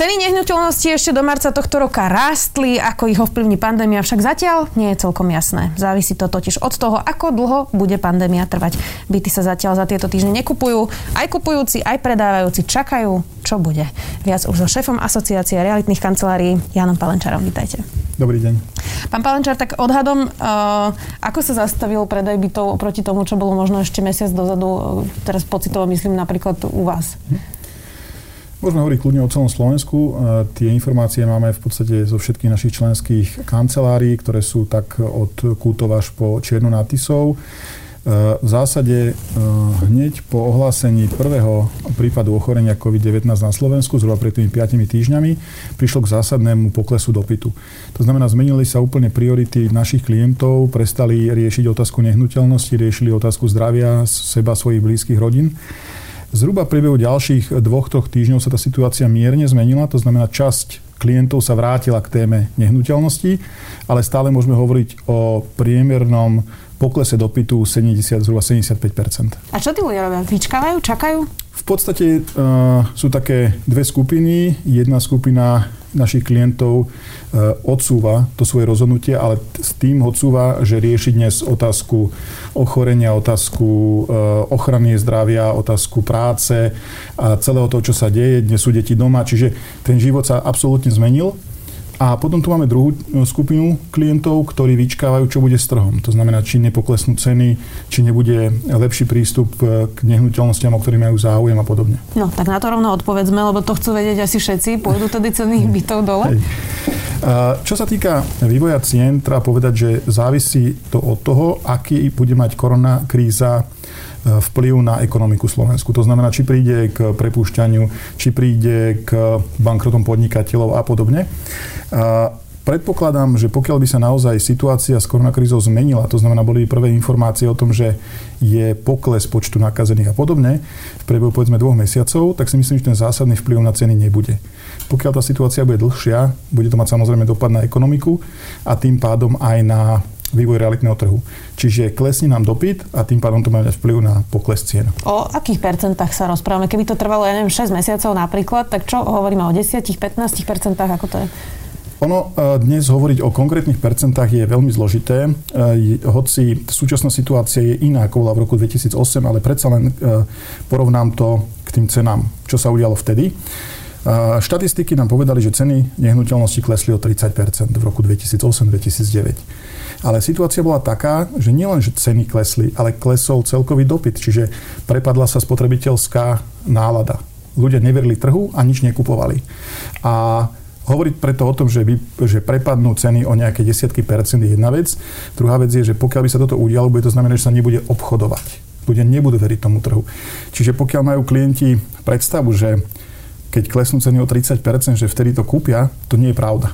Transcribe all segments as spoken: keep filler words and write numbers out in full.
Ceny nehnuteľnosti ešte do marca tohto roka rástli, ako ich ovplyvní pandémia, však zatiaľ nie je celkom jasné. Závisí to totiž od toho, ako dlho bude pandémia trvať. Byty sa zatiaľ za tieto týždne nekupujú, aj kupujúci, aj predávajúci čakajú, čo bude. Viac už so šéfom Asociácie realitných kancelárií Jánom Palenčárom. Vítajte. Dobrý deň. Pán Palenčár, tak odhadom, ako sa zastavil predaj bytov oproti tomu, čo bolo možno ešte mesiac dozadu, teraz pocitovo myslím napríklad u vás? Môžeme hovoriť kľudne o celom Slovensku. Tie informácie máme v podstate zo všetkých našich členských kancelárií, ktoré sú tak od Kútova až po Čiernu nad Tisou. V zásade hneď po ohlásení prvého prípadu ochorenia covid devätnásť na Slovensku, zhruba pred tými piatimi týždňami, prišlo k zásadnému poklesu dopytu. To znamená, zmenili sa úplne priority našich klientov, prestali riešiť otázku nehnuteľnosti, riešili otázku zdravia, seba, svojich blízkych, rodín. Zhruba v priebehu ďalších dvoch, troch týždňov sa tá situácia mierne zmenila, to znamená, časť klientov sa vrátila k téme nehnuteľnosti, ale stále môžeme hovoriť o priemernom poklese dopytu sedemdesiat, zhruba sedemdesiatpäť percent. A čo tí ľudia robia? Vyčkávajú? Čakajú? V podstate uh, sú také dve skupiny. Jedna skupina našich klientov odsúva to svoje rozhodnutie, ale s tým odsúva, že rieši dnes otázku ochorenia, otázku ochrany zdravia, otázku práce a celého toho, čo sa deje. Dnes sú deti doma, čiže ten život sa absolútne zmenil. A potom tu máme druhú skupinu klientov, ktorí vyčkávajú, čo bude s trhom. To znamená, či nepoklesnú ceny, či nebude lepší prístup k nehnuteľnostiam, o ktorých majú záujem a podobne. No, tak na to rovno odpovedzme, lebo to chcú vedieť asi všetci. Pôjdu tedy ceny bytov dole? Hej. Čo sa týka vývoja cien, treba povedať, že závisí to od toho, aký bude mať korona kríza vplyv na ekonomiku Slovensku. To znamená, či príde k prepúšťaniu, či príde k bankrotom podnikateľov a podobne. Predpokladám, že pokiaľ by sa naozaj situácia s koronakrízou zmenila, to znamená, boli prvé informácie o tom, že je pokles počtu nakazených a podobne v priebehu povedzme dvoch mesiacov, tak si myslím, že ten zásadný vplyv na ceny nebude. Pokiaľ tá situácia bude dlhšia, bude to mať samozrejme dopad na ekonomiku a tým pádom aj na vývoj realitného trhu. Čiže klesne nám dopyt a tým pádom to má mať vplyv na pokles cien. O akých percentách sa rozprávame? Keby to trvalo, ja neviem, šesť mesiacov napríklad, tak čo hovoríme o desať až pätnásť percentách, ako to je? Ono dnes hovoriť o konkrétnych percentách je veľmi zložité, hoci súčasná situácia je iná ako bola v roku dvetisícosem, ale predsa len porovnám to k tým cenám, čo sa udialo vtedy. Štatistiky nám povedali, že ceny nehnuteľnosti klesli o tridsať percent v roku dvetisícosem dvetisícdeväť. Ale situácia bola taká, že nielen, že ceny klesli, ale klesol celkový dopyt, čiže prepadla sa spotrebiteľská nálada. Ľudia neverili trhu a nič nekupovali. A hovoriť preto o tom, že, by, že prepadnú ceny o nejaké desiatky percent je jedna vec. Druhá vec je, že pokiaľ by sa toto udialo, bude to znamená, že sa nebude obchodovať. Ľudia nebudú veriť tomu trhu. Čiže pokiaľ majú klienti predstavu, že keď klesnú ceny o tridsať percent, že vtedy to kúpia, to nie je pravda.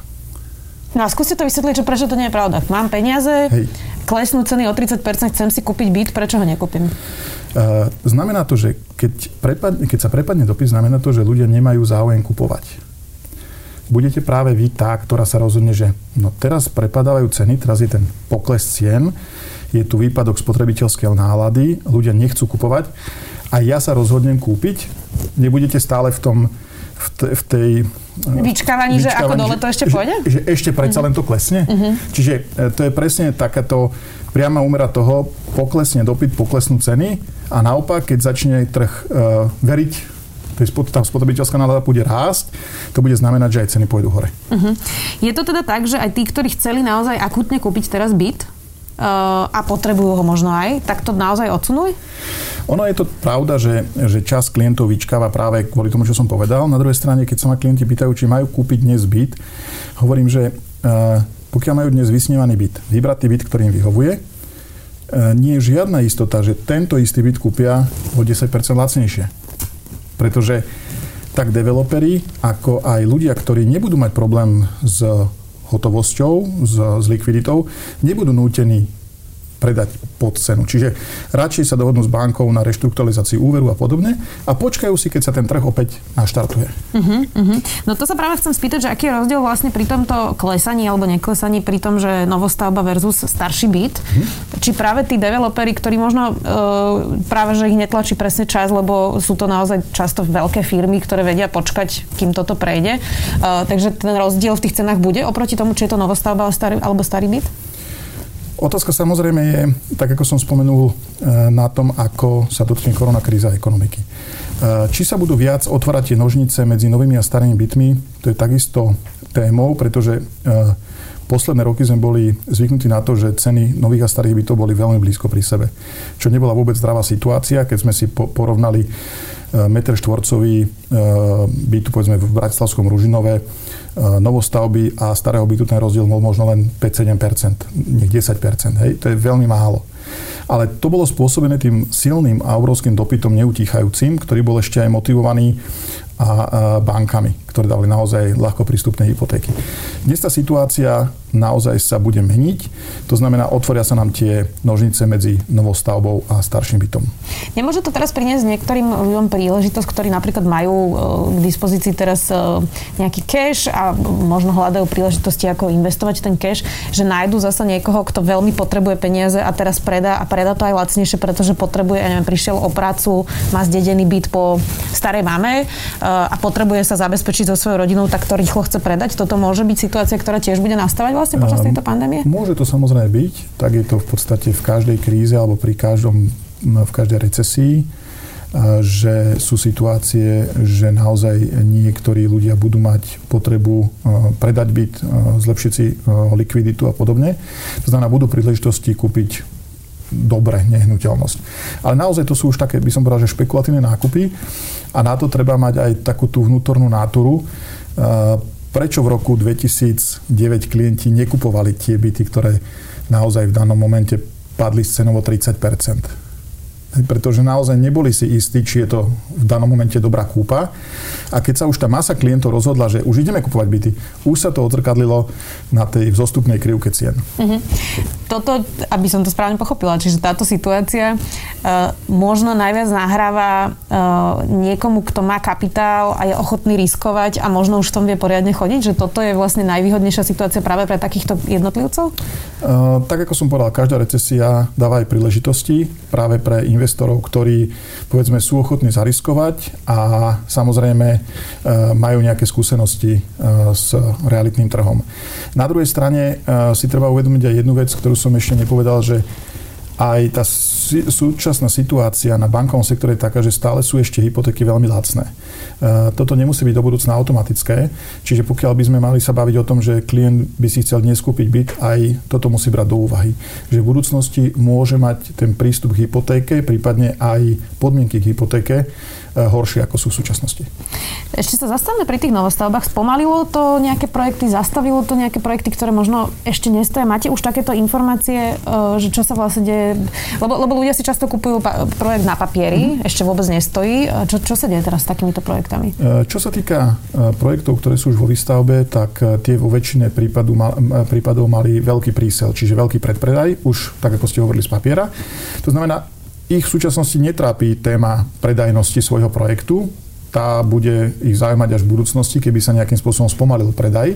No a skúste to vysvetliť, že prečo to nie je pravda. Mám peniaze, Hej. klesnú ceny o tridsať percent, chcem si kúpiť byt, prečo ho nekúpim? Uh, znamená to, že keď, prepadne, keď sa prepadne dopyt, znamená to, že ľudia nemajú záujem kupovať. Budete práve vy tá, ktorá sa rozhodne, že no teraz prepadávajú ceny, teraz je ten pokles cien, je tu výpadok spotrebiteľskej nálady, ľudia nechcú kupovať a ja sa rozhodnem kúpiť, nebudete stále v tom v, te, v tej vyčkávaní, že ako dole to ešte pôjde? Že, že ešte predsa len to klesne. Uh-huh. Čiže to je presne takáto priama úmera toho, poklesne dopyt, poklesnú ceny a naopak, keď začne trh uh, veriť, tá spotrebiteľská nálada bude rásť, to bude znamenať, že aj ceny pôjdu hore. Uh-huh. Je to teda tak, že aj tí, ktorí chceli naozaj akútne kúpiť teraz byt, a potrebujú ho možno aj, tak to naozaj odsunuli? Ono je to pravda, že, že časť klientov vyčkáva práve kvôli tomu, čo som povedal. Na druhej strane, keď sa ma klienti pýtajú, či majú kúpiť dnes byt, hovorím, že pokiaľ majú dnes vysnívaný byt, vybrať byt, ktorý im vyhovuje, nie je žiadna istota, že tento istý byt kúpia o desať percent lacnejšie. Pretože tak developeri, ako aj ľudia, ktorí nebudú mať problém s hotovosťou, s, s likviditou, nebudú nútení predať pod cenu. Čiže radšej sa dohodnú s bankou na reštrukturalizáciu úveru a podobne a počkajú si, keď sa ten trh opäť naštartuje. Uh-huh, uh-huh. No to sa práve chcem spýtať, že aký je rozdiel vlastne pri tomto klesaní alebo neklesaní pri tom, že novostavba versus starší byt. Uh-huh. Či práve tí developeri, ktorí možno e, práve, že ich netlačí presne čas, lebo sú to naozaj často veľké firmy, ktoré vedia počkať, kým toto prejde. E, takže ten rozdiel v tých cenách bude oproti tomu, či je to novostavba alebo starý byt? Otázka samozrejme je, tak ako som spomenul, na tom, ako sa dotkne koronakríza ekonomiky. Či sa budú viac otvárať tie nožnice medzi novými a starými bytmi, to je takisto témou, pretože posledné roky sme boli zvyknutí na to, že ceny nových a starých bytov boli veľmi blízko pri sebe. Čo nebola vôbec zdravá situácia, keď sme si porovnali meter štvorcový bytu, povedzme, v bratislavskom Ružinove, novostavby a starého bytu, ten rozdiel bol možno len päť sedem percent, nie desať percent, hej, to je veľmi málo. Ale to bolo spôsobené tým silným a obrovským dopytom neutíchajúcim, ktorý bol ešte aj motivovaný a bankami, ktoré dali naozaj ľahko prístupné hypotéky. Dnes tá situácia naozaj sa bude meniť, to znamená, otvoria sa nám tie nožnice medzi novostavbou a starším bytom. Nemôže to teraz priniesť niektorým ľuďom príležitosť, ktorí napríklad majú k dispozícii teraz nejaký cash a možno hľadajú príležitosti, ako investovať ten cash, že nájdu zasa niekoho, kto veľmi potrebuje peniaze a teraz predá a predá to aj lacnejšie, pretože potrebuje, ja neviem, prišiel o prácu, má zdedený byt po starej mame a potrebuje sa zabezpečiť so svojou rodinou, tak to rýchlo chce predať. Toto môže byť situácia, ktorá tiež bude nastávať vlastne počas tejto pandémie? Môže to samozrejme byť. Tak je to v podstate v každej kríze alebo pri každom, v každej recesii, že sú situácie, že naozaj niektorí ľudia budú mať potrebu predať byt, zlepšiť si likviditu a podobne. To znamená, budú príležitosti kúpiť dobre nehnuteľnosť. Ale naozaj to sú už také, by som povedal, že špekulatívne nákupy a na to treba mať aj takú tú vnútornú náturu. Prečo v roku dvetisícdeväť klienti nekupovali tie byty, ktoré naozaj v danom momente padli cenovo tridsať percent? Pretože naozaj neboli si istí, či je to v danom momente dobrá kúpa. A keď sa už tá masa klientov rozhodla, že už ideme kupovať byty, už sa to odzrkadlilo na tej vzostupnej krivke cien. Uh-huh. Toto, aby som to správne pochopila, čiže táto situácia uh, možno najviac nahráva uh, niekomu, kto má kapitál a je ochotný riskovať a možno už v tom vie poriadne chodiť, že toto je vlastne najvýhodnejšia situácia práve pre takýchto jednotlivcov? Uh, tak ako som povedal, každá recesia dáva aj príležitosti práve pre investorov, ktorí, povedzme, sú ochotní zariskovať a samozrejme majú nejaké skúsenosti s realitným trhom. Na druhej strane si treba uvedomiť aj jednu vec, ktorú som ešte nepovedal, že aj tá súčasná situácia na bankovom sektore je taká, že stále sú ešte hypotéky veľmi lacné. Toto nemusí byť do budúcna automatické, čiže pokiaľ by sme mali sa baviť o tom, že klient by si chcel dnes kúpiť byt, aj toto musí brať do úvahy. Že v budúcnosti môže mať ten prístup k hypotéke, prípadne aj podmienky k hypotéke horšie, ako sú v súčasnosti. Ešte sa zastavme pri tých novostavbách. Spomalilo to nejaké projekty, zastavilo to nejaké projekty, ktoré možno ešte nestoja. Máte už takéto informácie, že čo sa vlastne deje? Lebo, lebo ľudia si často kupujú pa- projekt na papieri, mm-hmm. ešte vôbec nestojí. Čo, čo sa deje teraz s takýmito projektami? Čo sa týka projektov, ktoré sú už vo výstavbe, tak tie vo väčšine prípadov, prípadov mali veľký prísel, čiže veľký predpredaj, už tak, ako ste hovorili, z papiera. To znamená, ich v súčasnosti netrápi téma predajnosti svojho projektu. Tá bude ich zaujímať až v budúcnosti, keby sa nejakým spôsobom spomalil predaj.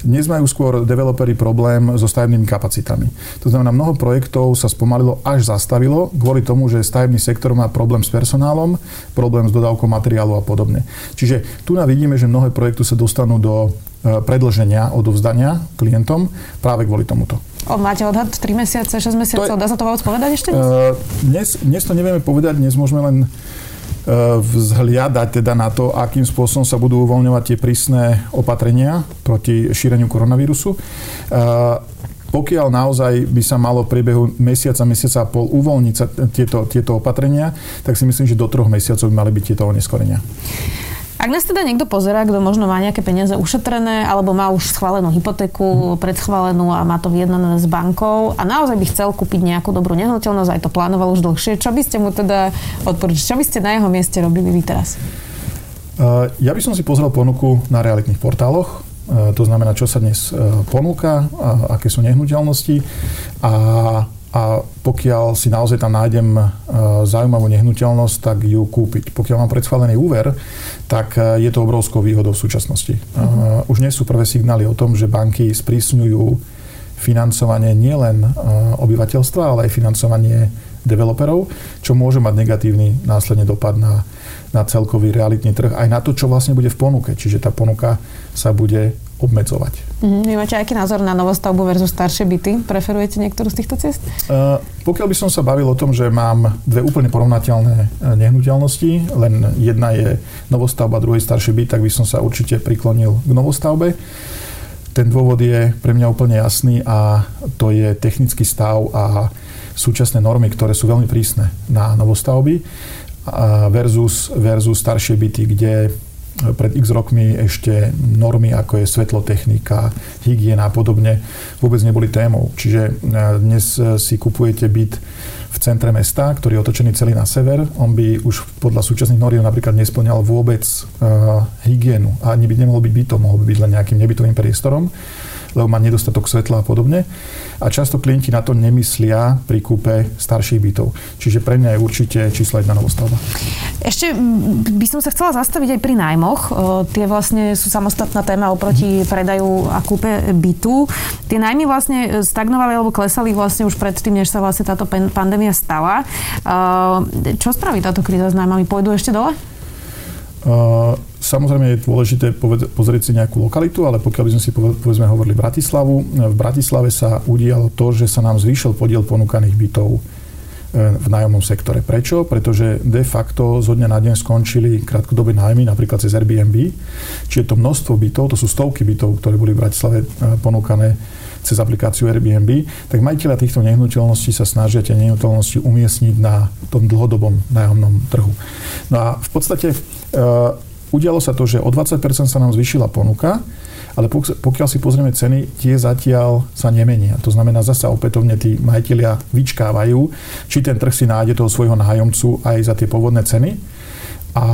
Dnes majú skôr developeri problém so stavebnými kapacitami. To znamená, mnoho projektov sa spomalilo až zastavilo kvôli tomu, že stavebný sektor má problém s personálom, problém s dodávkou materiálu a podobne. Čiže tu vidíme, že mnohé projekty sa dostanú do predĺženia odovzdania klientom práve kvôli tomuto. O, máte odhad tri mesiace, šesť mesiacov? Je... Dá sa to vôbec povedať ešte? Uh, dnes, dnes to nevieme povedať, dnes môžeme len uh, vzhliadať teda na to, akým spôsobom sa budú uvoľňovať tie prísne opatrenia proti šíreniu koronavírusu. Uh, Pokiaľ naozaj by sa malo v priebehu mesiaca, mesiaca a pol uvoľniť sa tieto, tieto opatrenia, tak si myslím, že do troch mesiacov by mali byť tieto oneskorenia. Ak nás teda niekto pozerá, kto možno má nejaké peniaze ušetrené, alebo má už schválenú hypotéku, predschválenú a má to vyjednané s bankou a naozaj by chcel kúpiť nejakú dobrú nehnuteľnosť, aj to plánoval už dlhšie, čo by ste mu teda odporúčili? Čo by ste na jeho mieste robili vy teraz? Ja by som si pozrel ponuku na realitných portáloch. To znamená, čo sa dnes ponúka, aké sú nehnuteľnosti a a pokiaľ si naozaj tam nájdem zaujímavú nehnuteľnosť, tak ju kúpiť. Pokiaľ mám predschválený úver, tak je to obrovskou výhodou v súčasnosti. Uh-huh. Už nie sú prvé signály o tom, že banky sprísňujú financovanie nielen obyvateľstva, ale aj financovanie developerov, čo môže mať negatívny následne dopad na, na celkový realitný trh, aj na to, čo vlastne bude v ponuke. Čiže tá ponuka sa bude obmedzovať. Uh-huh. Vy máte aký názor na novostavbu versus staršie byty? Preferujete niektorú z týchto ciest? Uh, pokiaľ by som sa bavil o tom, že mám dve úplne porovnateľné nehnuteľnosti, len jedna je novostavba, druhej starší byt, tak by som sa určite priklonil k novostavbe. Ten dôvod je pre mňa úplne jasný a to je technický stav a súčasné normy, ktoré sú veľmi prísne na novostavby versus, versus staršie byty, kde pred x rokmi ešte normy, ako je svetlotechnika, hygiena a podobne, vôbec neboli témou. Čiže dnes si kupujete byt v centre mesta, ktorý je otočený celý na sever. On by už podľa súčasných noriem napríklad nespĺňal vôbec uh, hygienu. A ani by nemohol byť bytom, mohol by byť len nejakým nebytovým priestorom, lebo má nedostatok svetla a podobne. A často klienti na to nemyslia pri kúpe starších bytov. Čiže pre mňa je určite čísla jedna novostavba. Ešte by som sa chcela zastaviť aj pri nájmoch. O, tie vlastne sú samostatná téma oproti predaju a kúpe bytu. Tie nájmy vlastne stagnovali alebo klesali vlastne už predtým, než sa vlastne táto pandémia stala. O, čo spraví táto kríza s nájmami? Pôjdu ešte dole? Uh, samozrejme je dôležité poved- pozrieť si nejakú lokalitu, ale pokiaľ by sme si poved- povedzme hovorili Bratislavu, v Bratislave sa udialo to, že sa nám zvýšil podiel ponúkaných bytov v nájomnom sektore. Prečo? Pretože de facto zo dňa na deň skončili krátkodobé nájmy, napríklad cez Airbnb. Čiže to množstvo bytov, to sú stovky bytov, ktoré boli v Bratislave ponúkané cez aplikáciu Airbnb, tak majiteľa týchto nehnuteľností sa snažia tie nehnuteľnosti umiestniť na tom dlhodobom nájomnom trhu. No a v podstate e, udialo sa to, že o dvadsať percent sa nám zvýšila ponuka, ale pokiaľ si pozrieme ceny, tie zatiaľ sa nemenia. To znamená, zasa opätovne tí majitelia vyčkávajú, či ten trh si nájde toho svojho nájomcu aj za tie pôvodné ceny. A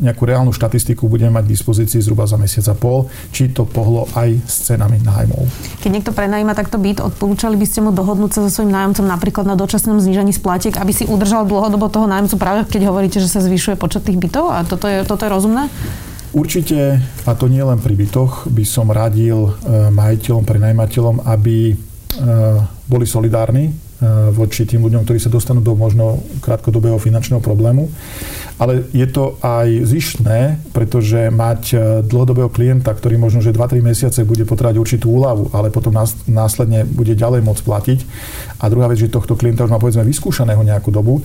nejakú reálnu štatistiku budeme mať v dispozícii zhruba za mesiac a pol, či to pohlo aj s cenami nájmov. Keď niekto prenajíma takto byt, odporúčali by ste mu dohodnúť sa so svojím nájomcom napríklad na dočasnom znížení splatiek, aby si udržal dlhodobo toho nájomcu, práve keď hovoríte, že sa zvyšuje počet tých bytov? A toto je, toto je rozumné? Určite, a to nie len pri bytoch, by som radil majiteľom, prenajímateľom, aby boli solidárni voči tým ľuďom, ktorí sa dostanú do možno krátkodobého finančného problému. Ale je to aj zištné, pretože mať dlhodobého klienta, ktorý možno že dva tri mesiace bude potrebovať určitú úľavu, ale potom následne bude ďalej môcť platiť. A druhá vec, že tohto klienta už má povedzme vyskúšaného nejakú dobu,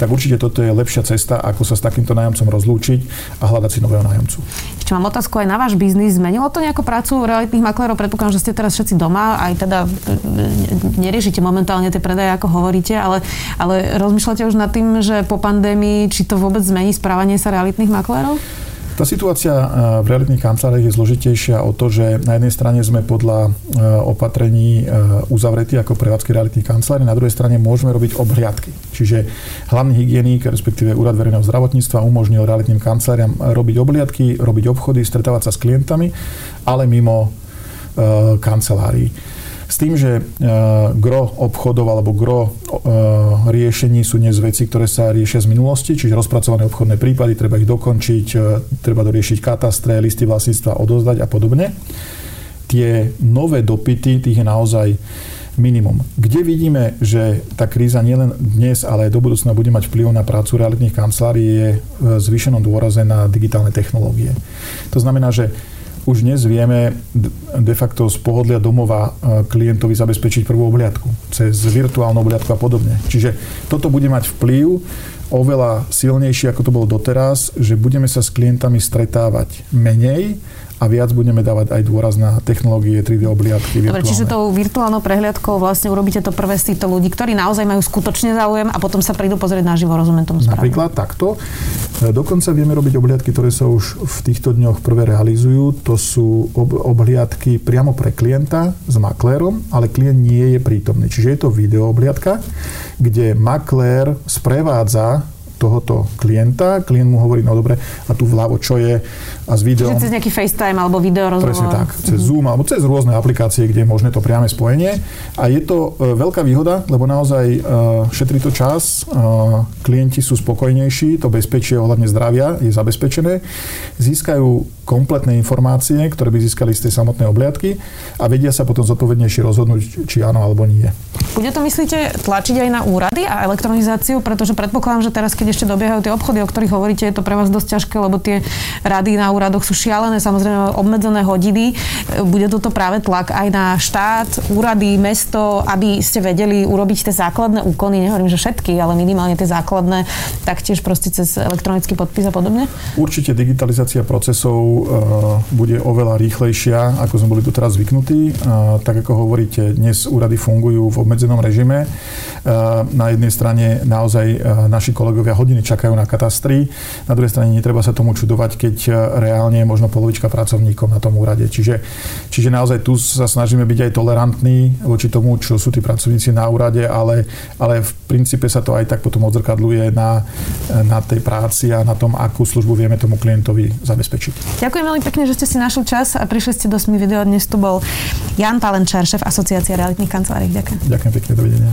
tak určite toto je lepšia cesta, ako sa s takýmto nájomcom rozlúčiť a hľadať si nového nájomcu. Ešte mám otázku aj na váš biznis. Zmenilo to nejakú prácu realitných maklérov? Predpokladám, že ste teraz všetci doma, aj teda neriešite momentálne tie predaje, ako hovoríte, ale, ale rozmýšľate už nad tým, že po pandémii, či to vôbec zmení správanie sa realitných maklérov? Tá situácia v realitných kanceláriách je zložitejšia o to, že na jednej strane sme podľa opatrení uzavretí ako prevádzky realitných kancelárií, na druhej strane môžeme robiť obhliadky. Čiže hlavný hygienik, respektíve Úrad verejného zdravotníctva umožnil realitným kanceláriám robiť obhliadky, robiť obchody, stretávať sa s klientami, ale mimo uh, kancelárií. S tým, že gro obchodov alebo gro riešení sú dnes veci, ktoré sa riešia z minulosti, čiže rozpracované obchodné prípady, treba ich dokončiť, treba doriešiť katastre, listy vlastníctva odozdať a podobne. Tie nové dopyty, tých je naozaj minimum. Kde vidíme, že tá kríza nielen dnes, ale aj do budúcna bude mať vplyv na prácu realitných kancelárií, je v zvýšenom dôraze na digitálne technológie. To znamená, že už dnes vieme de facto z pohodlia domova klientovi zabezpečiť prvú obhliadku cez virtuálnu obhliadku a podobne. Čiže toto bude mať vplyv oveľa silnejší, ako to bolo doteraz, že budeme sa s klientami stretávať menej a viac budeme dávať aj dôraz na technológie, tri dé obhliadky, virtuálne. Dobre, čiže tou virtuálnou prehliadkou vlastne urobíte to prvé z týchto ľudí, ktorí naozaj majú skutočne záujem a potom sa prídu pozrieť naživo, rozumiem tomu správne. Napríklad takto. Dokonca vieme robiť obhliadky, ktoré sa už v týchto dňoch prvé realizujú. To sú ob- obhliadky priamo pre klienta s maklérom, ale klient nie je prítomný. Čiže je to video obhliadka, kde maklér sprevádza tohoto klienta. Klient mu hovorí, no dobre, a tu vľavo čo je a s videom. Čiže cez nejaký FaceTime alebo video rozhovor. Presne tak, cez Zoom alebo cez rôzne aplikácie, kde je možné to priame spojenie. A je to veľká výhoda, lebo naozaj šetrí to čas, klienti sú spokojnejší, to bezpečie ohľadne zdravia je zabezpečené, získajú kompletné informácie, ktoré by získali z tej samotnej obliadky a vedia sa potom zodpovednejšie rozhodnúť, či áno alebo nie. Bude to, myslíte, tlačiť aj na úrady a elektronizáciu, pretože predpokladám, že teraz, keď ešte dobiehajú tie obchody, o ktorých hovoríte, je to pre vás dosť ťažké, lebo tie rady na úradoch sú šialené, samozrejme obmedzené hodiny. Bude toto práve tlak aj na štát, úrady, mesto, aby ste vedeli urobiť tie základné úkony, nehovorím, že všetky, ale minimálne tie základné, taktiež proste cez elektronický podpis a podobne? Určite digitalizácia procesov bude oveľa rýchlejšia, ako sme boli doteraz zvyknutí. Tak ako hovoríte, dnes úrady fungujú v obmedzenom režime. Na jednej strane naozaj naši kolegovia hodiny čakajú na katastri, na druhej strane netreba sa tomu čudovať, keď reálne je možno polovička pracovníkov na tom úrade. Čiže, čiže naozaj tu sa snažíme byť aj tolerantní voči tomu, čo sú tí pracovníci na úrade, ale, ale v princípe sa to aj tak potom odzrkadluje na, na tej práci a na tom, akú službu vieme tomu klientovi zabezpečiť. Ďakujem veľmi pekne, že ste si našli čas a prišli ste do Sme video. Dnes tu bol Ján Palenčár, šéf Asociácie realitných kancelárií. Ďakujem. Ďakujem pekne, dovidenia.